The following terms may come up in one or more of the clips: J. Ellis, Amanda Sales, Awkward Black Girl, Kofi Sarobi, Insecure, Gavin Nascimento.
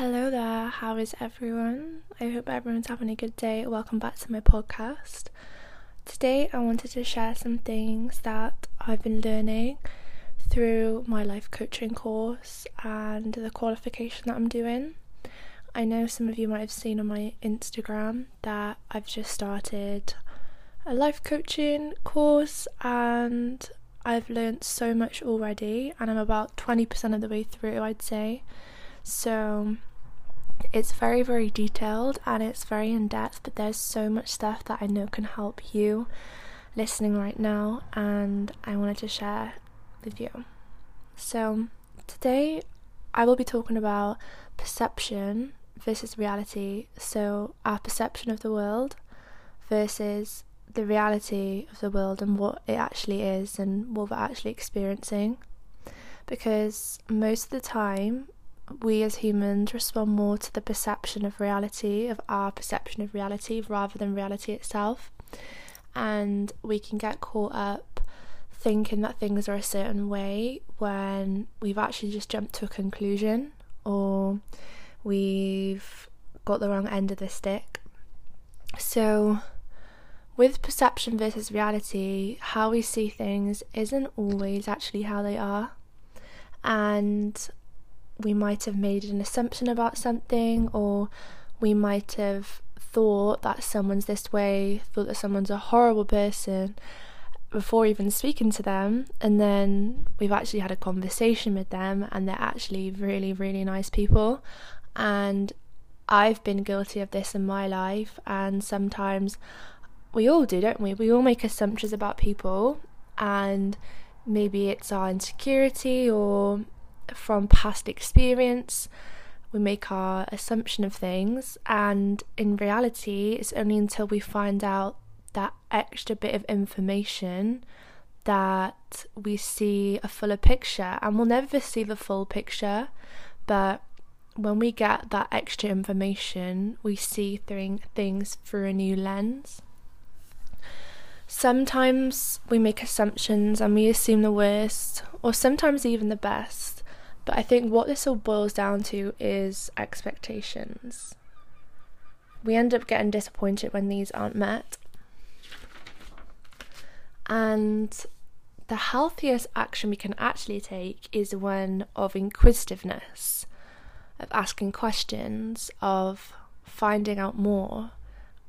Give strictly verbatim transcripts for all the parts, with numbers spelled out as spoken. Hello there, how is everyone? I hope everyone's having a good day. Welcome back to my podcast. Today I wanted to share some things that I've been learning through my life coaching course and the qualification that I'm doing. I know some of you might have seen on my Instagram that I've just started a life coaching course and I've learned so much already, and I'm about twenty percent of the way through, I'd say. So it's very very detailed and it's very in-depth, but there's so much stuff that I know can help you listening right now, and I wanted to share with you. So today I will be talking about perception versus reality, so our perception of the world versus the reality of the world and what it actually is and what we're actually experiencing, because most of the time we as humans respond more to the perception of reality, of our perception of reality, rather than reality itself. And we can get caught up thinking that things are a certain way when we've actually just jumped to a conclusion, or we've got the wrong end of the stick. So with perception versus reality, how we see things isn't always actually how they are. And we might have made an assumption about something, or we might have thought that someone's this way, thought that someone's a horrible person before even speaking to them, and then we've actually had a conversation with them and they're actually really really nice people. And I've been guilty of this in my life, and sometimes we all do, don't we? We all make assumptions about people, and maybe it's our insecurity or from past experience we make our assumption of things, and in reality it's only until we find out that extra bit of information that we see a fuller picture. And we'll never see the full picture, but when we get that extra information we see through things through a new lens. Sometimes we make assumptions and we assume the worst, or sometimes even the best. But I think what this all boils down to is expectations. We end up getting disappointed when these aren't met. And the healthiest action we can actually take is one of inquisitiveness, of asking questions, of finding out more.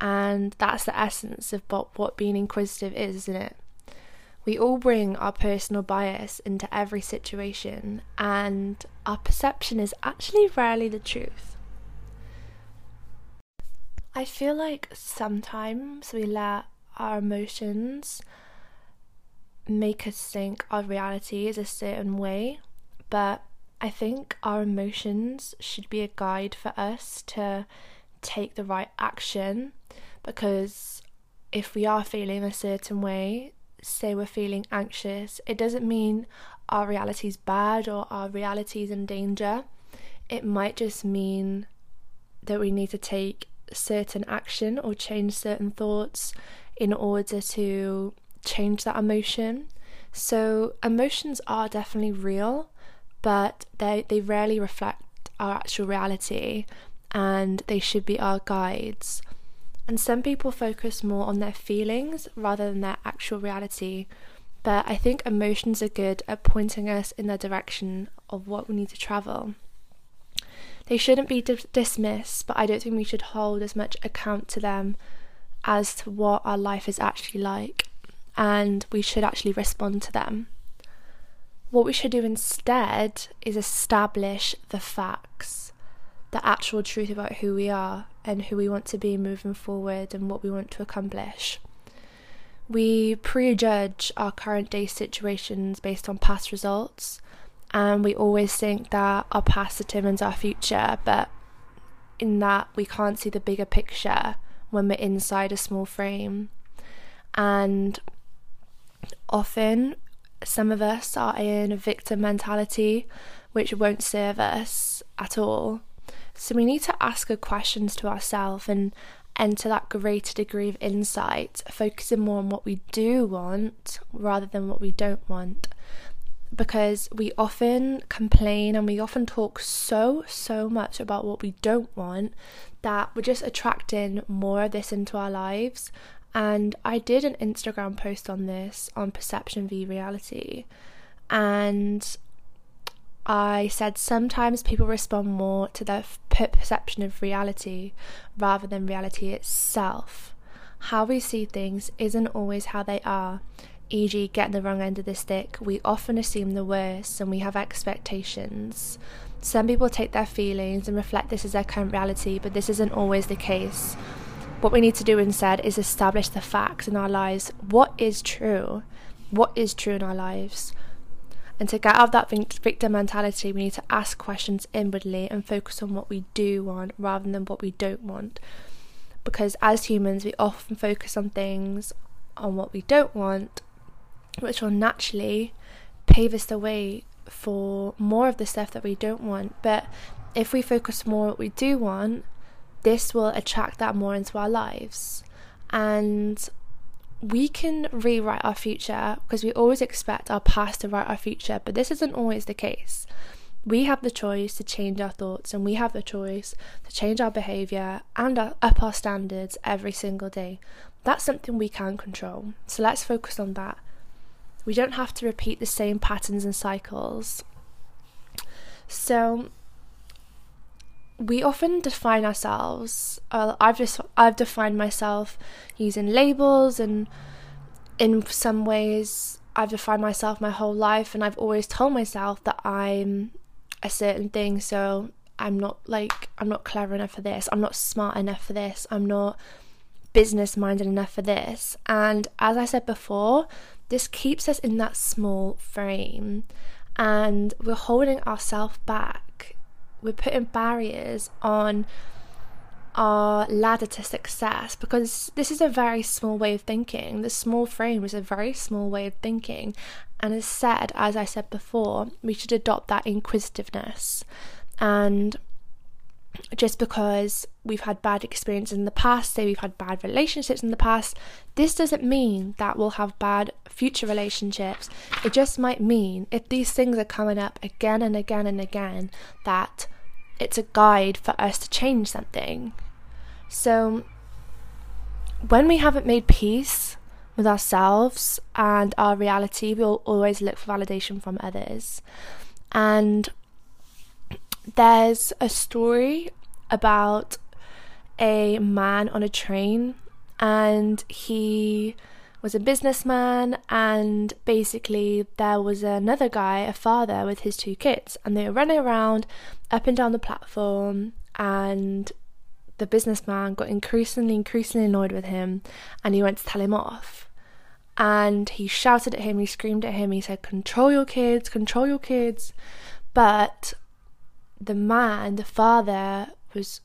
And that's the essence of what being inquisitive is, isn't it? We all bring our personal bias into every situation, and our perception is actually rarely the truth. I feel like sometimes we let our emotions make us think our reality is a certain way, but I think our emotions should be a guide for us to take the right action, because if we are feeling a certain way, say we're feeling anxious, it doesn't mean our reality's bad or our reality's in danger. It might just mean that we need to take certain action or change certain thoughts in order to change that emotion. So emotions are definitely real, but they they rarely reflect our actual reality, and they should be our guides. And some people focus more on their feelings rather than their actual reality. But I think emotions are good at pointing us in the direction of what we need to travel. They shouldn't be d- dismissed, but I don't think we should hold as much account to them as to what our life is actually like. And we should actually respond to them. What we should do instead is establish the facts, the actual truth about who we are and who we want to be moving forward and what we want to accomplish. We prejudge our current day situations based on past results, and we always think that our past determines our future, but in that we can't see the bigger picture when we're inside a small frame. And often some of us are in a victim mentality which won't serve us at all. So we need to ask good questions to ourselves and enter that greater degree of insight, focusing more on what we do want rather than what we don't want. because we often complain and we often talk so, so much about what we don't want that we're just attracting more of this into our lives. And I did an Instagram post on this, on perception versus reality, and I said sometimes people respond more to their perception of reality rather than reality itself. How we see things isn't always how they are, for example getting the wrong end of the stick. We often assume the worst and we have expectations. Some people take their feelings and reflect this as their current reality, but this isn't always the case. What we need to do instead is establish the facts in our lives. What is true? What is true in our lives? And to get out of that victim mentality, we need to ask questions inwardly and focus on what we do want rather than what we don't want. Because as humans, we often focus on things, on what we don't want, which will naturally pave us the way for more of the stuff that we don't want. But if we focus more on what we do want, this will attract that more into our lives. And we can rewrite our future, because we always expect our past to write our future, but this isn't always the case. We have the choice to change our thoughts, and we have the choice to change our behaviour and our, up our standards every single day. That's something we can control, so let's focus on that. We don't have to repeat the same patterns and cycles. So we often define ourselves, uh, I've just I've defined myself using labels, and in some ways I've defined myself my whole life, and I've always told myself that I'm a certain thing. So I'm not like I'm not clever enough for this, I'm not smart enough for this, I'm not business minded enough for this. And as I said before, this keeps us in that small frame and we're holding ourselves back. We're putting barriers on our ladder to success, because this is a very small way of thinking. The small frame is a very small way of thinking. And as said, as I said before, we should adopt that inquisitiveness. And just because we've had bad experiences in the past, say we've had bad relationships in the past, this doesn't mean that we'll have bad future relationships. It just might mean if these things are coming up again and again and again, that it's a guide for us to change something. So when we haven't made peace with ourselves and our reality, we'll always look for validation from others. And there's a story about a man on a train, and he was a businessman, and basically there was another guy, a father with his two kids, and they were running around up and down the platform, and the businessman got increasingly, increasingly annoyed with him, and he went to tell him off. And he shouted at him, he screamed at him, he said, "Control your kids, control your kids." But the man, the father, was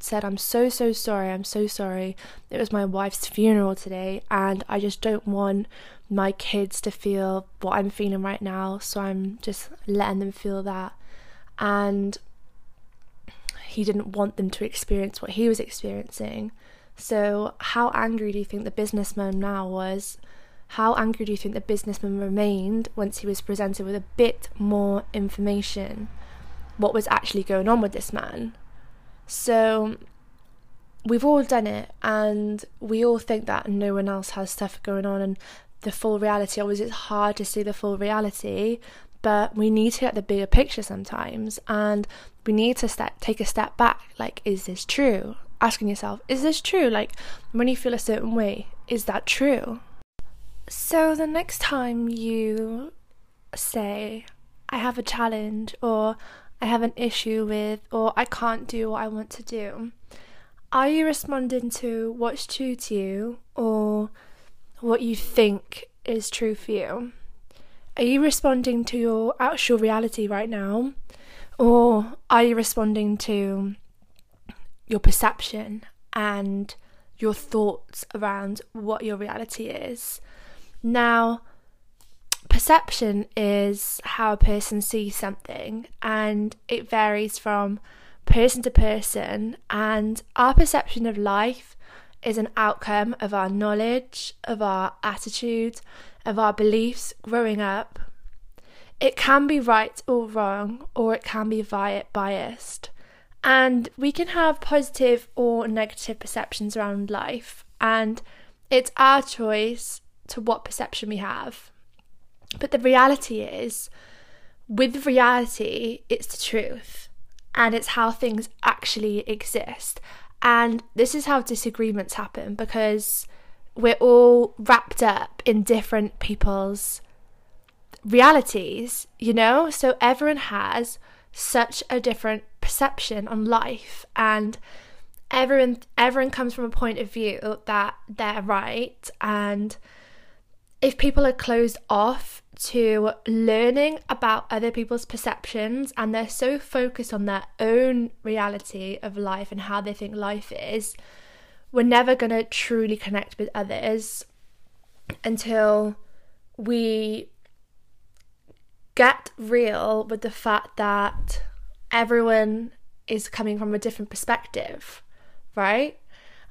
said, "I'm so, so sorry, I'm so sorry. It was my wife's funeral today, and I just don't want my kids to feel what I'm feeling right now, so I'm just letting them feel that." And he didn't want them to experience what he was experiencing. So how angry do you think the businessman now was? How angry do you think the businessman remained once he was presented with a bit more information? What was actually going on with this man? So we've all done it, and we all think that no one else has stuff going on and the full reality. Always it's hard to see the full reality, but we need to get the bigger picture sometimes, and we need to step, take a step back. Like, is this true? Asking yourself, is this true? Like, when you feel a certain way, is that true? So the next time you say, "I have a challenge," or "I have an issue with," or "I can't do what I want to do," are you responding to what's true to you or what you think is true for you? Are you responding to your actual reality right now, or are you responding to your perception and your thoughts around what your reality is? Now, perception is how a person sees something, and it varies from person to person, and our perception of life is an outcome of our knowledge, of our attitude, of our beliefs growing up. It can be right or wrong, or it can be biased. And we can have positive or negative perceptions around life, and it's our choice to what perception we have. But the reality is, with reality, it's the truth, and it's how things actually exist. And this is how disagreements happen, because we're all wrapped up in different people's realities, you know? So everyone has such a different perception on life, and everyone everyone comes from a point of view that they're right. And if people are closed off to learning about other people's perceptions, and they're so focused on their own reality of life and how they think life is, we're never going to truly connect with others until we get real with the fact that everyone is coming from a different perspective, right?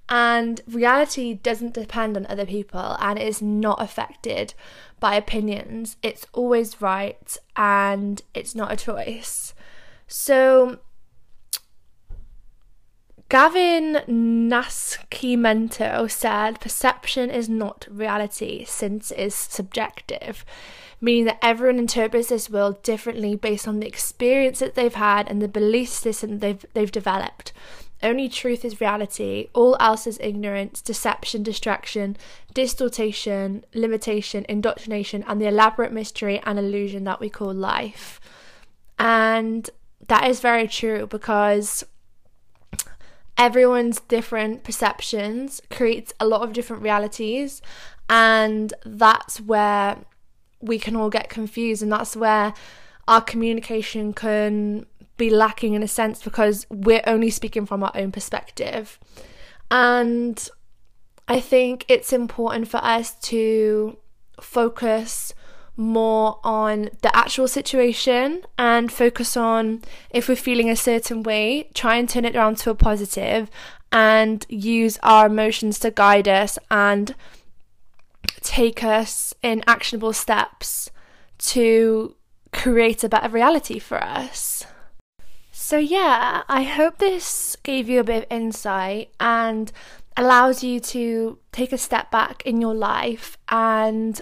And reality doesn't depend on other people, and it is not affected by opinions. It's always right, and it's not a choice. So Gavin Nascimento said, "Perception is not reality, since it is subjective," meaning that everyone interprets this world differently based on the experience that they've had and the belief system they've they've developed. Only truth is reality. All else is ignorance, deception, distraction, distortion, limitation, indoctrination, and the elaborate mystery and illusion that we call life. And that is very true, because everyone's different perceptions creates a lot of different realities, and that's where we can all get confused, and that's where our communication can be lacking in a sense, because we're only speaking from our own perspective. And I think it's important for us to focus more on the actual situation, and focus on if we're feeling a certain way, try and turn it around to a positive, and use our emotions to guide us and take us in actionable steps to create a better reality for us. So yeah, I hope this gave you a bit of insight and allows you to take a step back in your life, and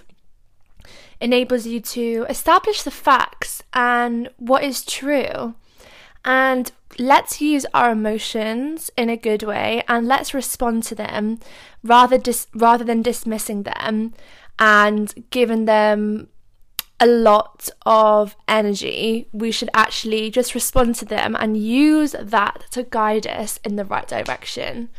enables you to establish the facts and what is true. And let's use our emotions in a good way, and let's respond to them rather dis- rather than dismissing them and giving them a lot of energy. We should actually just respond to them and use that to guide us in the right direction.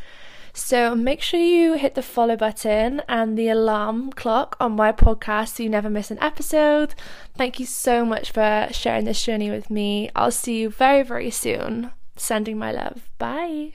So make sure you hit the follow button and the alarm clock on my podcast so you never miss an episode. Thank you so much for sharing this journey with me. I'll see you very, very soon. Sending my love. Bye.